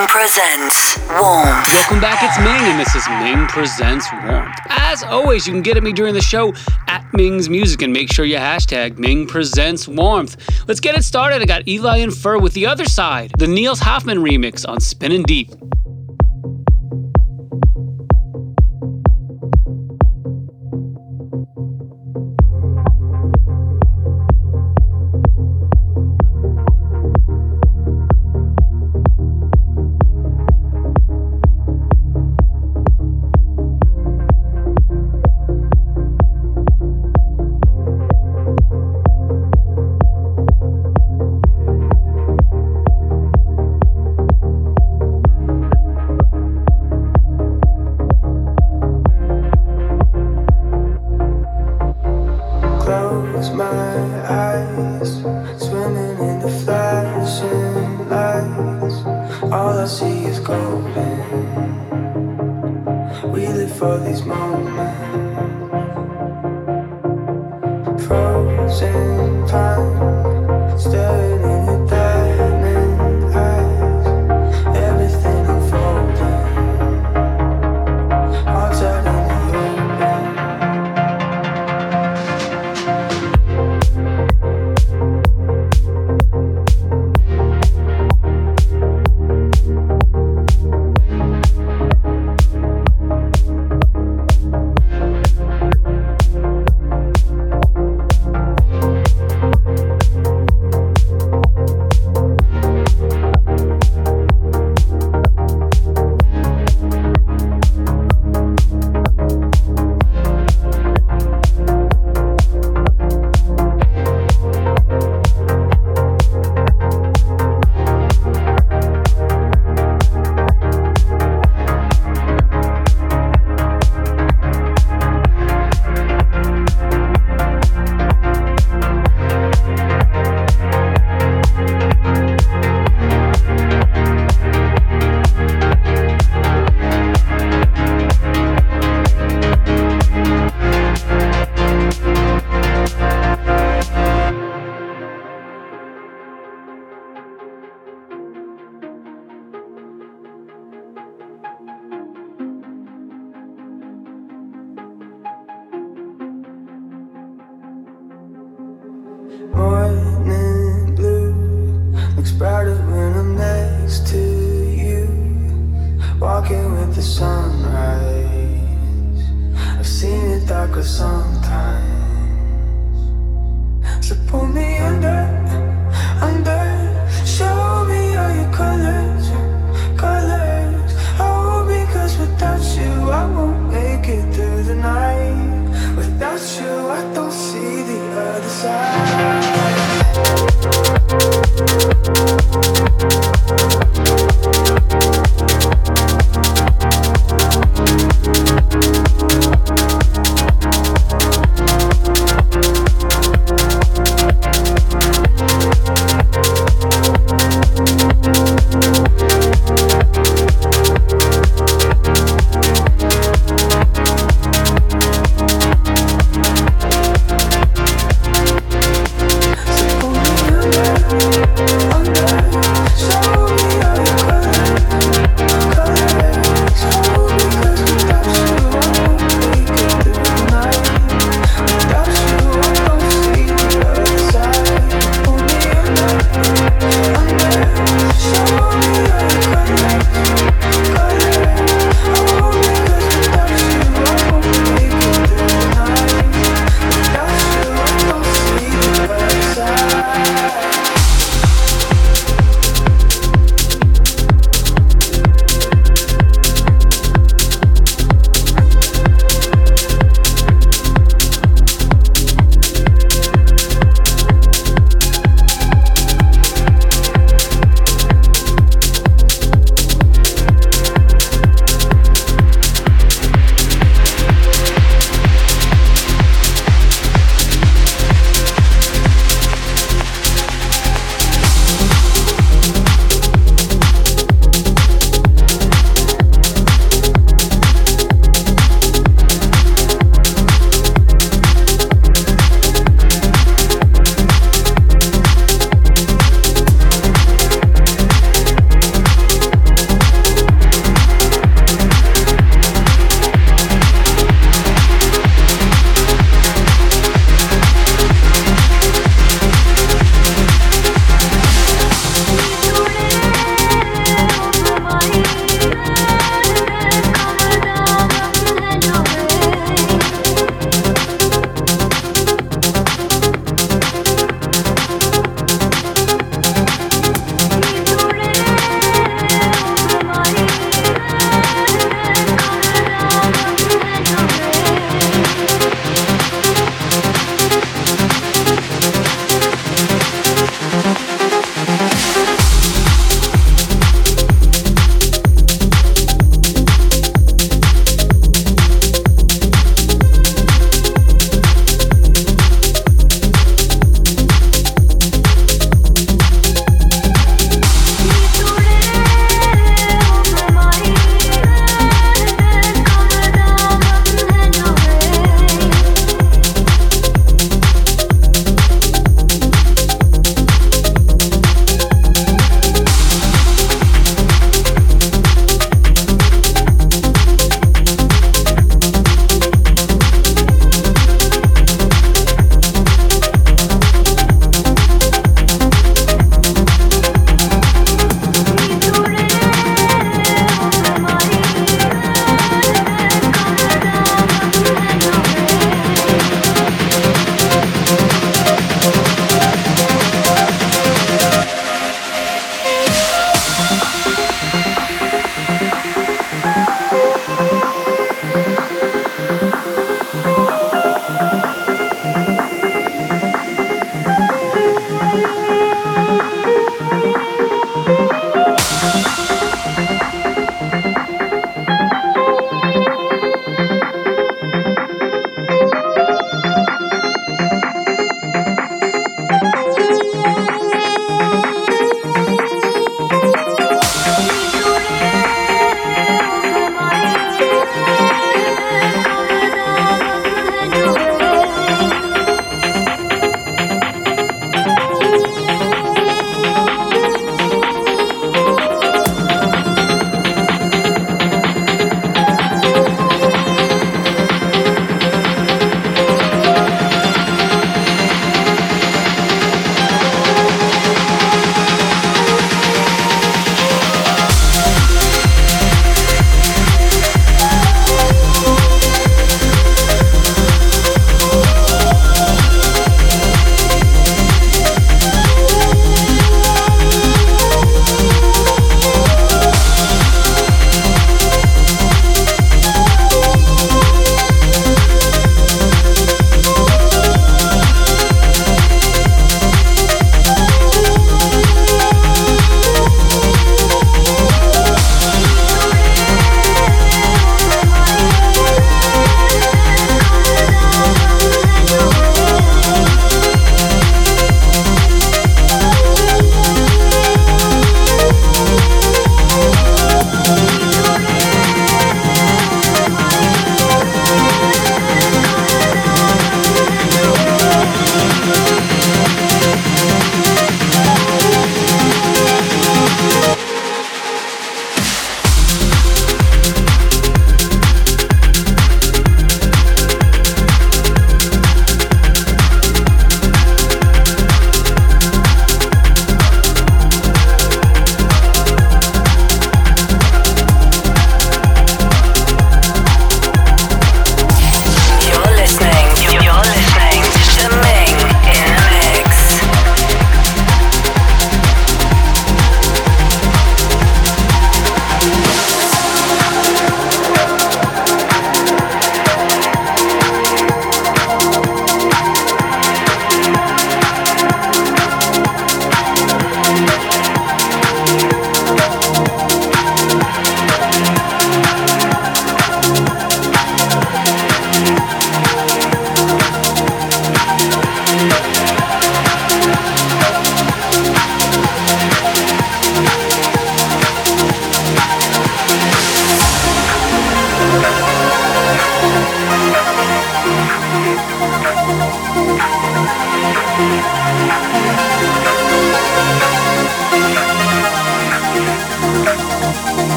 Ming Presents Warmth. Welcome back, it's Ming, and this is Ming Presents Warmth. As always, you can get at me during the show at Ming's Music, and make sure you hashtag Ming Presents Warmth. Let's get it started. I got Eli and Fur with The Other Side, the Niels Hoffman remix on Spinning Deep.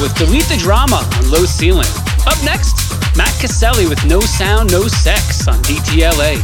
With Delete the Drama on Low Ceiling. Up next, Matt Casselli with No Sound, No Sex on DTLA.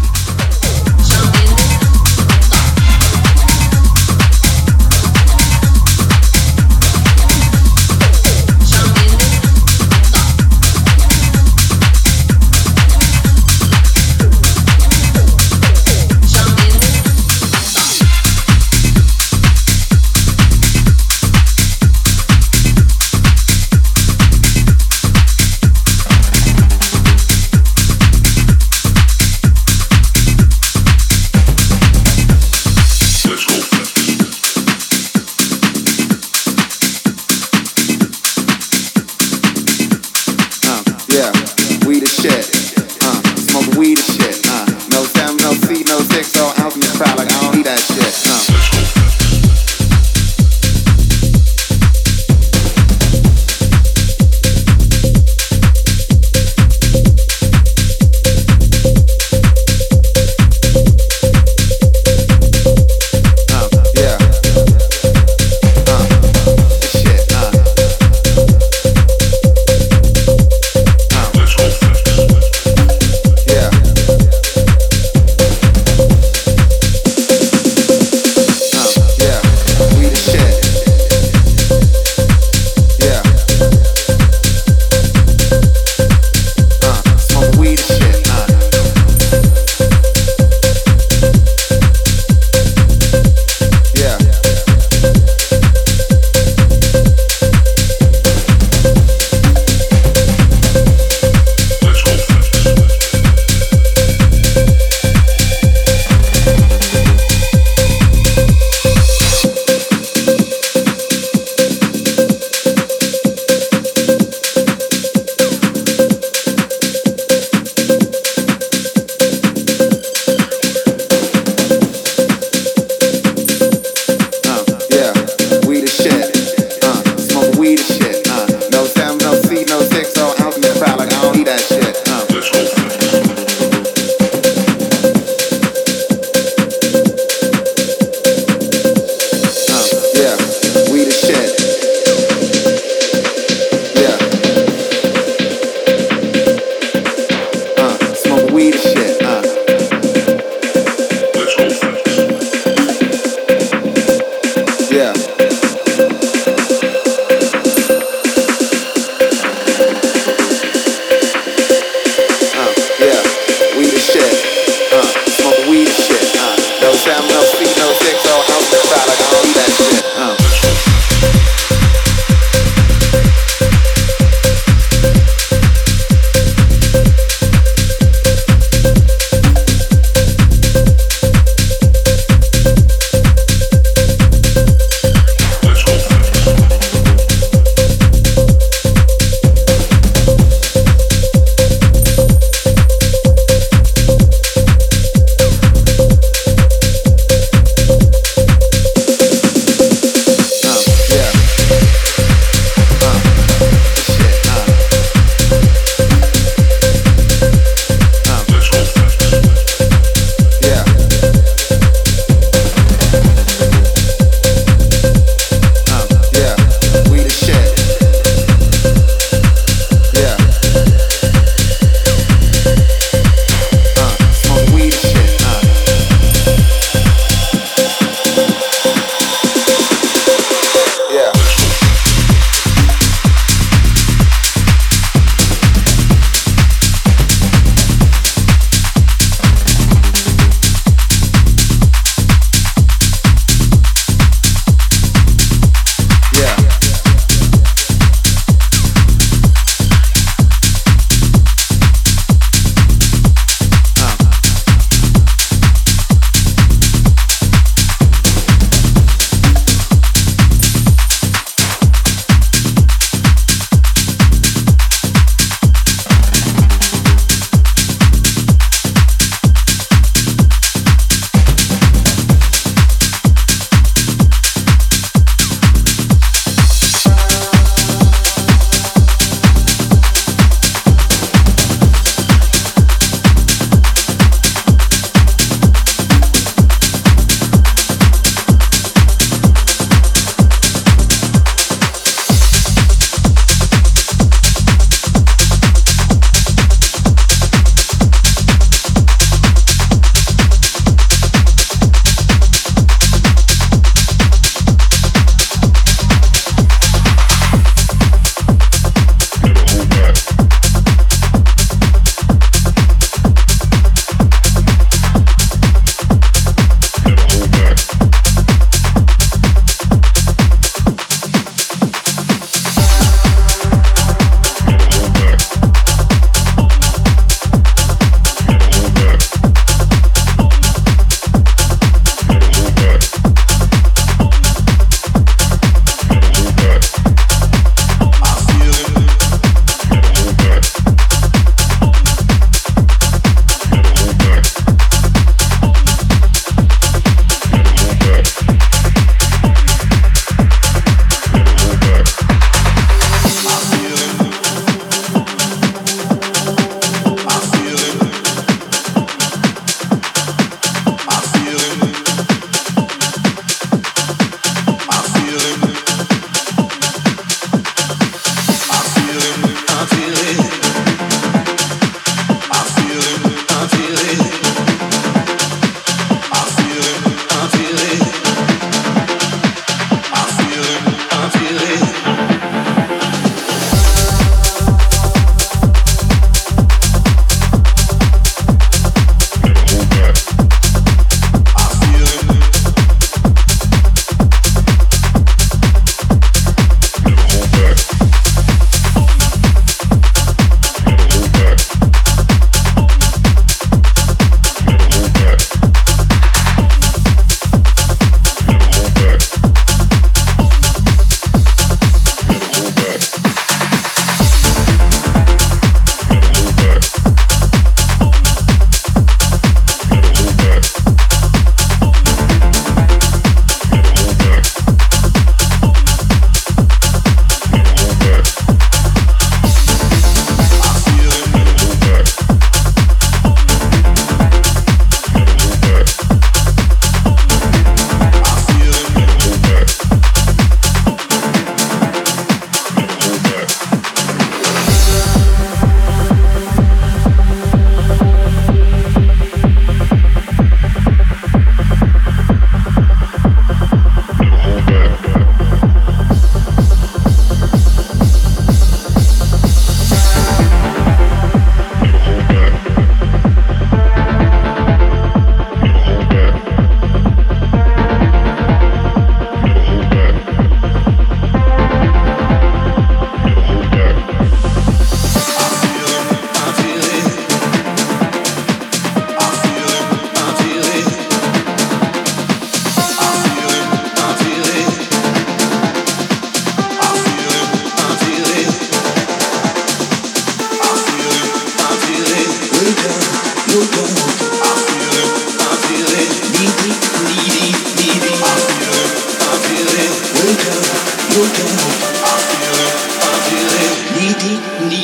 Talk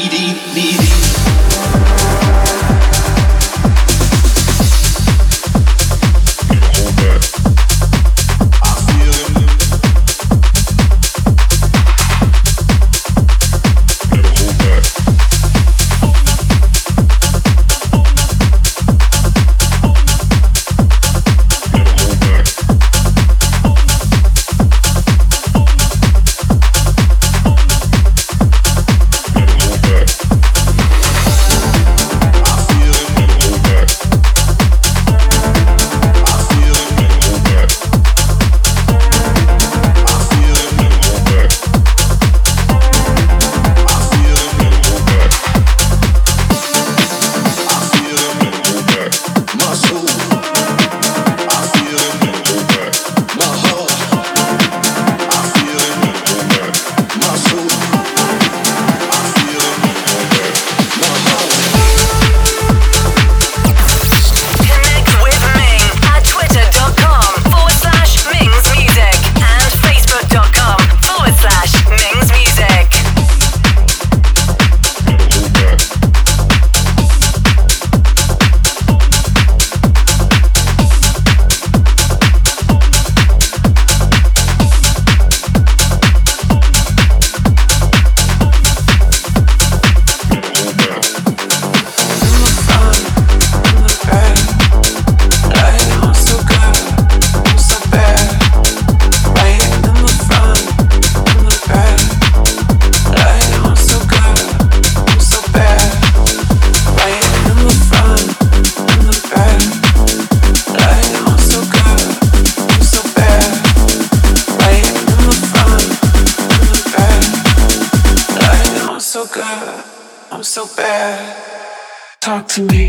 to me.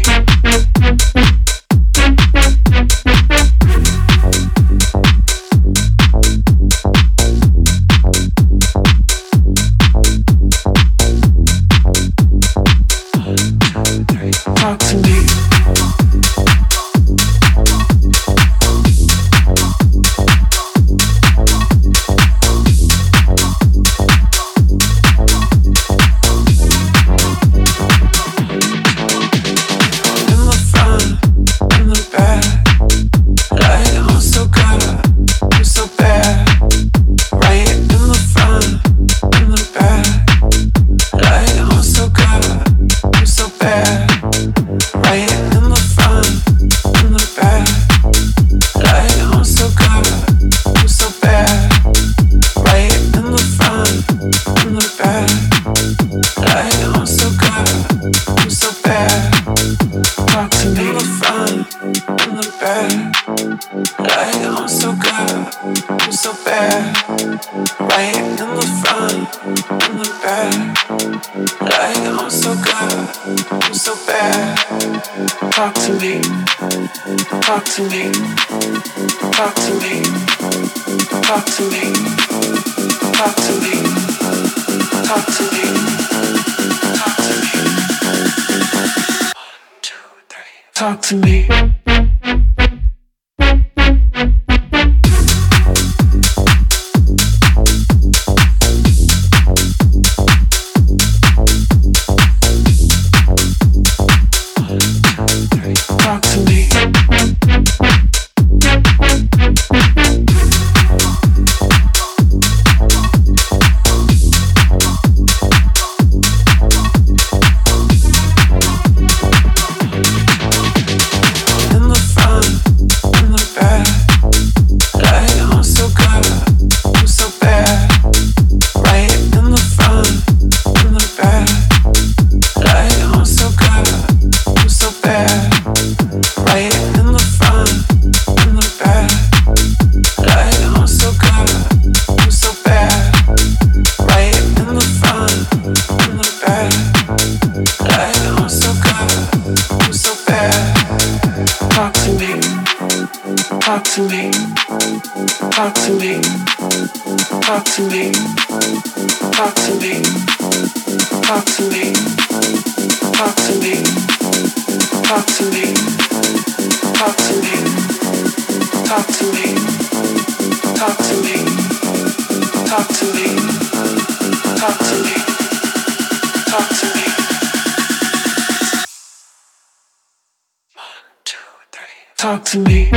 talk to me.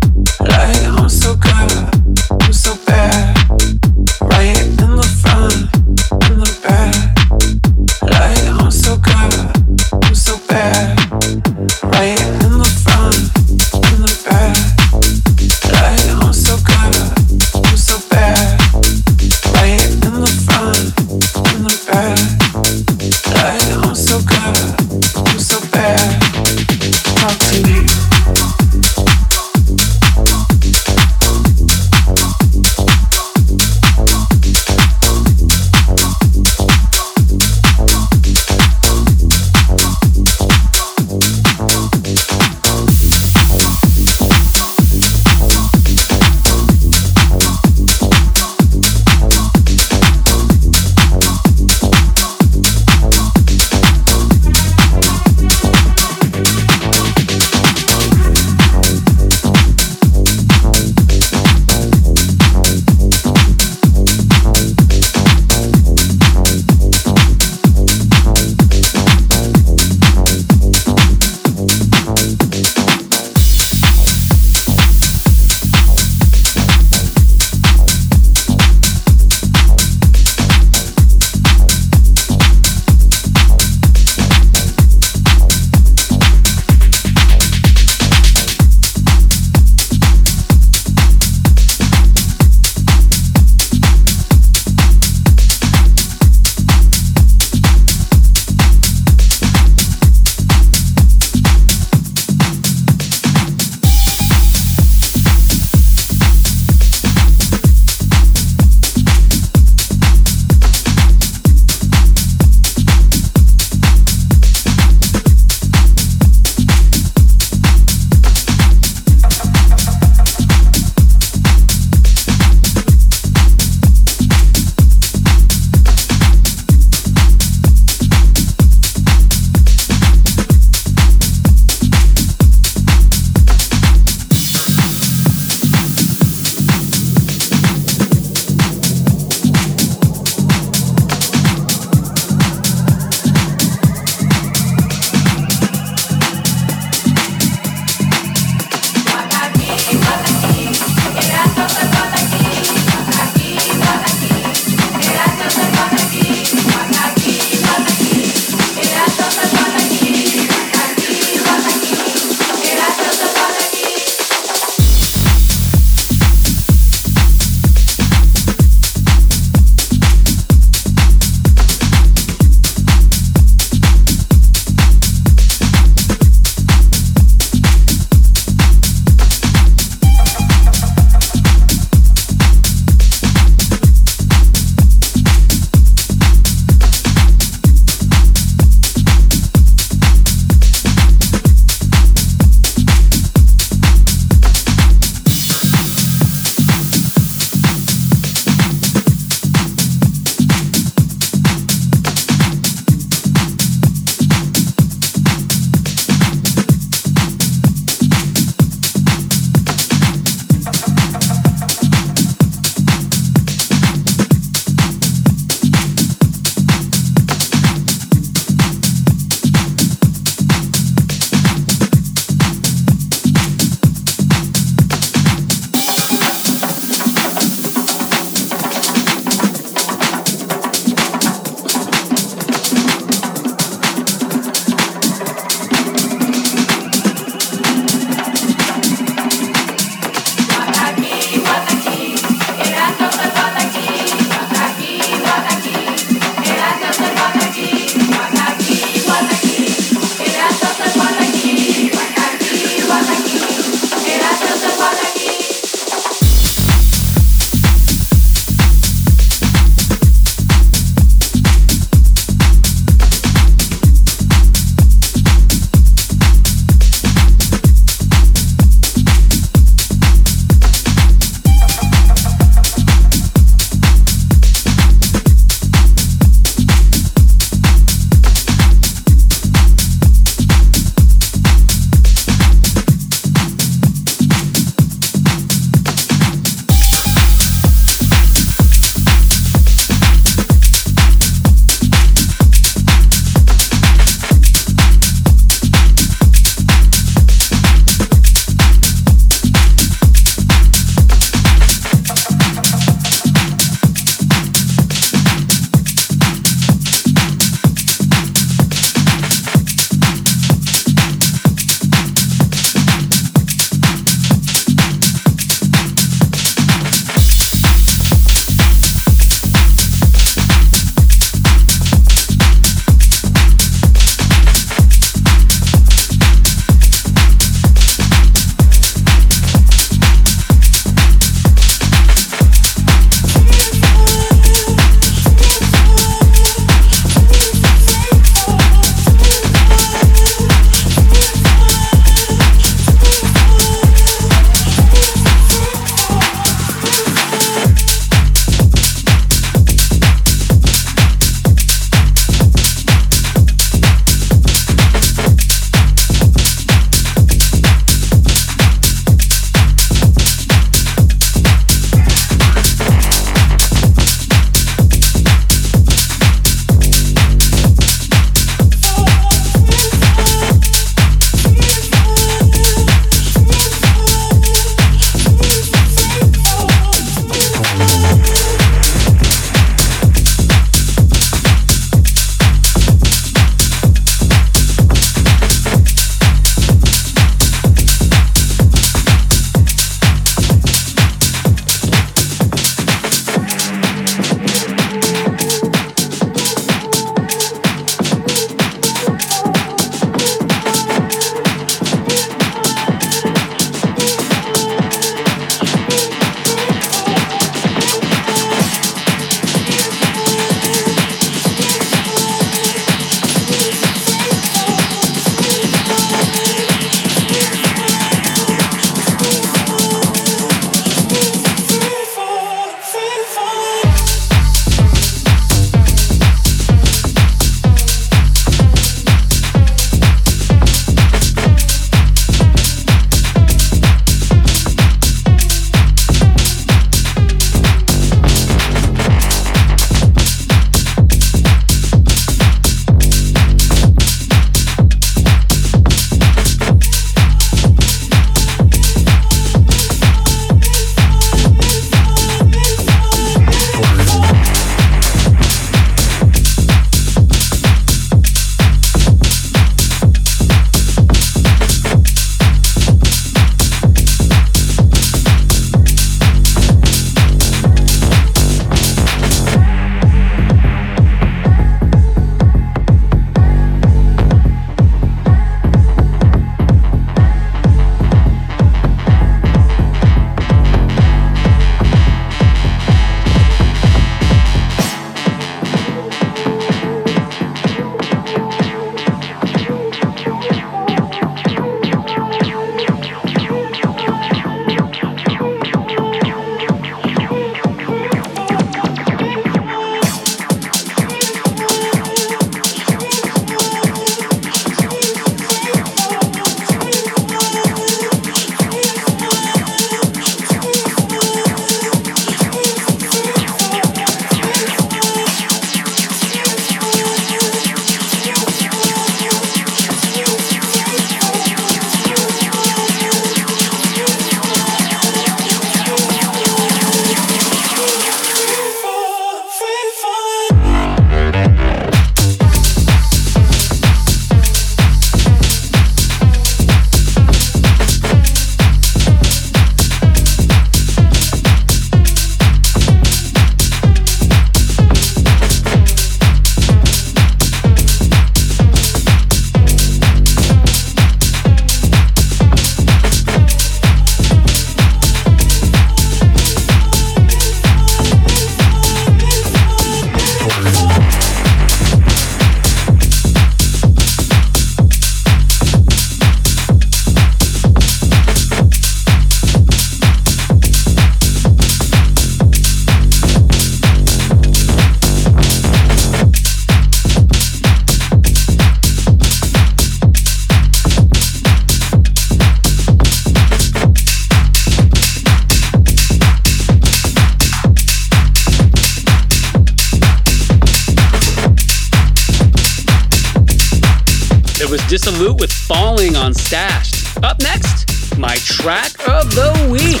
was Dissolute with Falling on Stashed. Up next, my track of the week.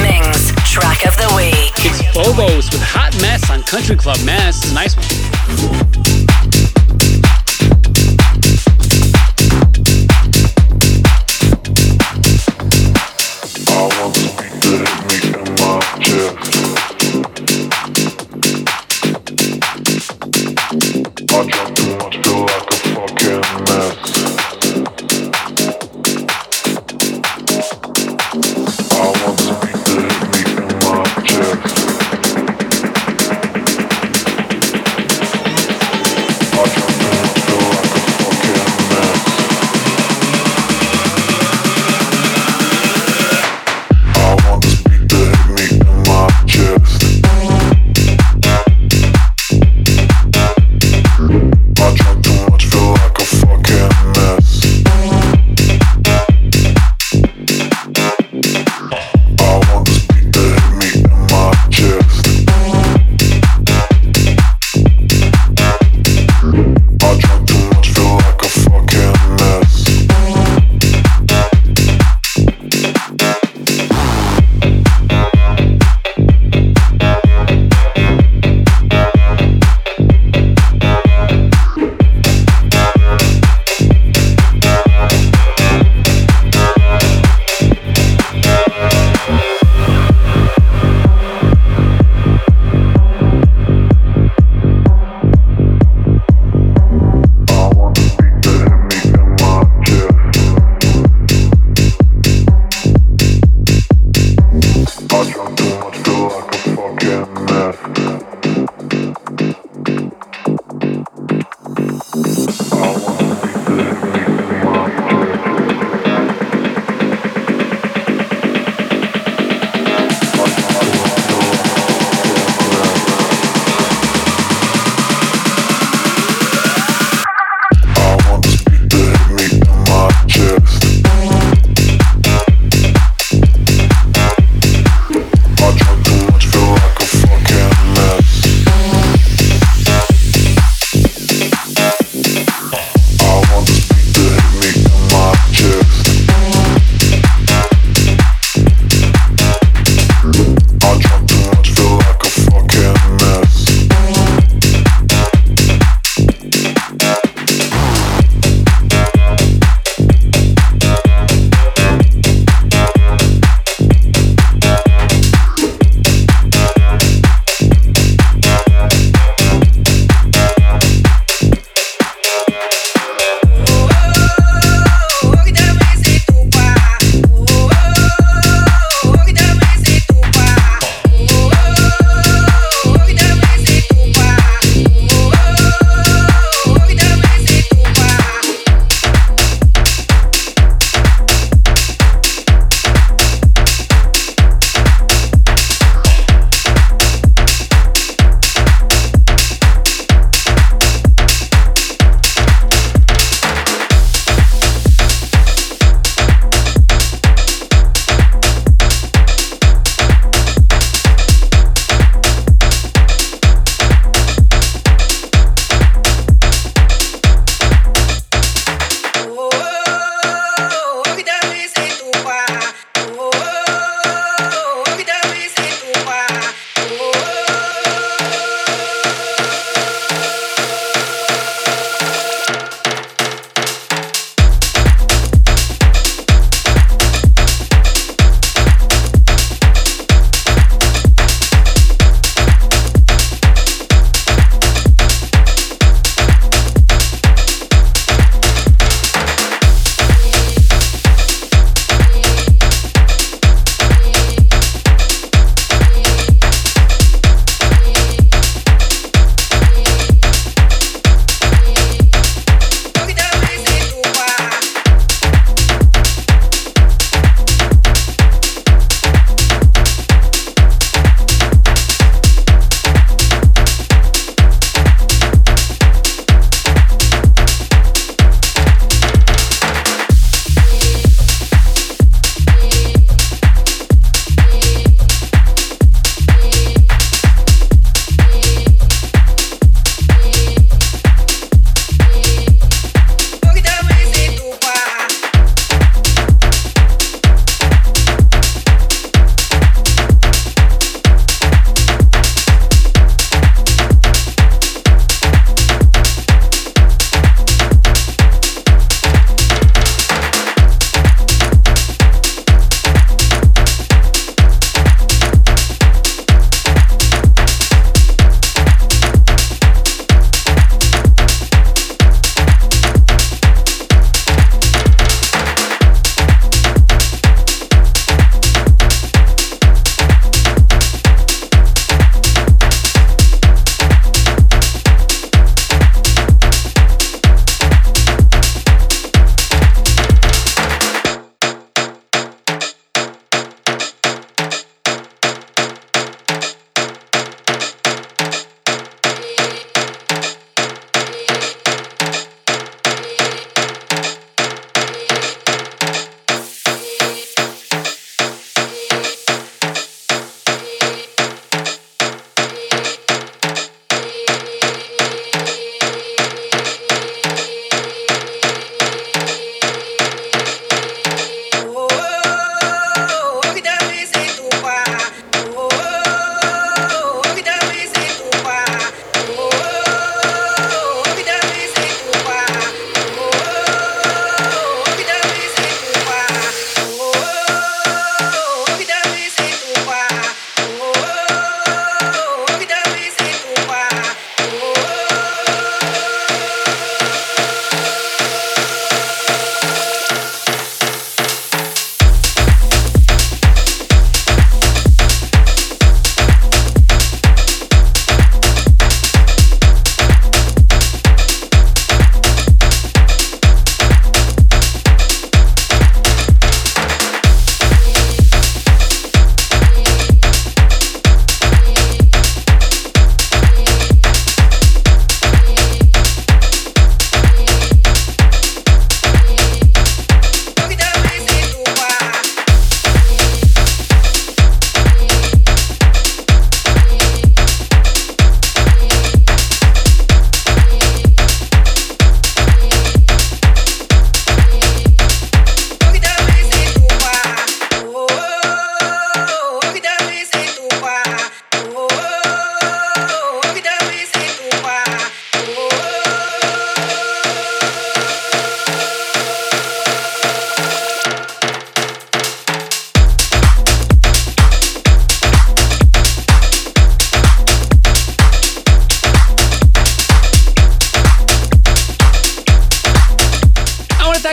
Ming's track of the week. It's Bobos with Hot Mess on Country Club Mess. It's a nice one. Too much.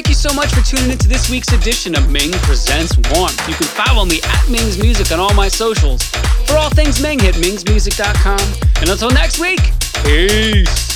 thank you so much for tuning into this week's edition of Ming Presents Warmth. You can follow me at Ming's Music on all my socials. For all things Ming, hit mingsmusic.com. And until next week, peace.